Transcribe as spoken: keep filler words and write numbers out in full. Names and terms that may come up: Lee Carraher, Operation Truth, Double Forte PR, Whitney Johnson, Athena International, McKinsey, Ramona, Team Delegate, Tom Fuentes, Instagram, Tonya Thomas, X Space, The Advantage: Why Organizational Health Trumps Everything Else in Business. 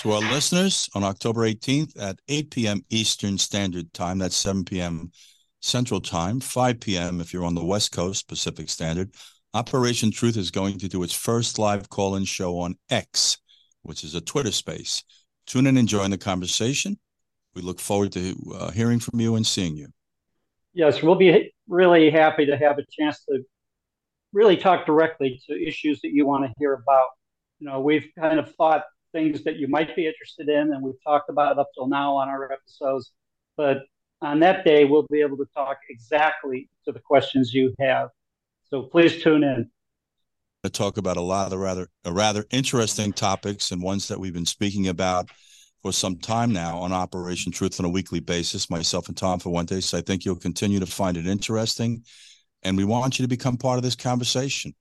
To our listeners, on October eighteenth at eight p.m. Eastern Standard Time, that's seven p.m. Central Time, five p.m. if you're on the West Coast, Pacific Standard, Operation Truth is going to do its first live call-in show on X, which is a Twitter space. Tune in and join the conversation. We look forward to uh, hearing from you and seeing you. Yes, we'll be really happy to have a chance to really talk directly to issues that you want to hear about. You know, we've kind of thought things that you might be interested in, and we've talked about it up till now on our episodes. But on that day, we'll be able to talk exactly to the questions you have. So please tune in. To talk about a lot of the rather rather interesting topics and ones that we've been speaking about for some time now on Operation Truth on a weekly basis, myself and Tom Fuentes. I think you'll continue to find it interesting, and we want you to become part of this conversation.